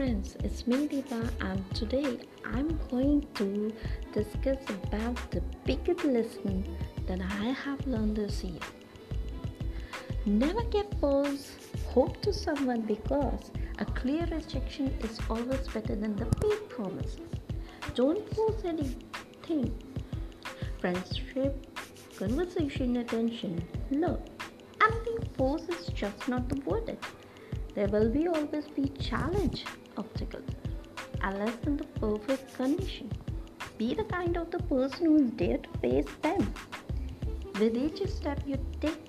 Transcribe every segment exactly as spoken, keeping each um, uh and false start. friends, it's Mandita and today I'm going to discuss about the biggest lesson that I have learned this year. Never give false hope to someone because a clear rejection is always better than the fake promises. Don't force anything. Friendship, conversation, attention, love. Anything force is just not the word. There will be always be challenge, obstacles, unless in the perfect condition. Be the kind of the person who is there to face them. With each step you take,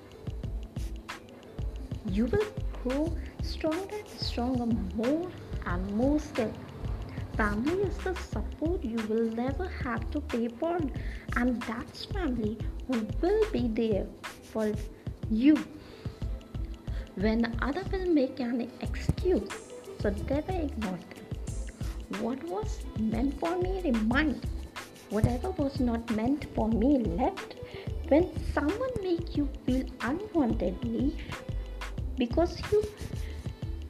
you will grow stronger and stronger, more and more still. Family is the support you will never have to pay for, and that's family who will be there for you when other will make an excuse, so never ignore them. What was meant for me, remind. Whatever was not meant for me, left. When someone make you feel unwanted, leave. Because you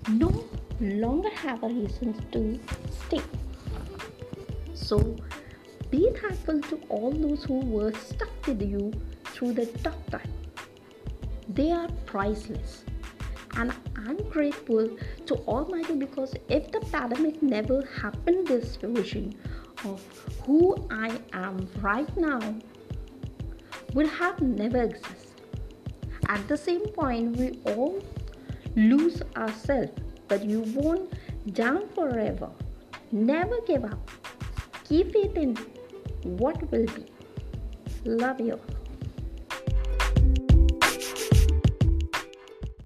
no longer have a reason to stay. So, be thankful to all those who were stuck with you through the tough time. They are priceless. And I'm grateful to Almighty because if the pandemic never happened, this vision of who I am right now would have never existed. At the same point, we all lose ourselves, but you won't down forever. Never give up. Keep it in what will be. Love you.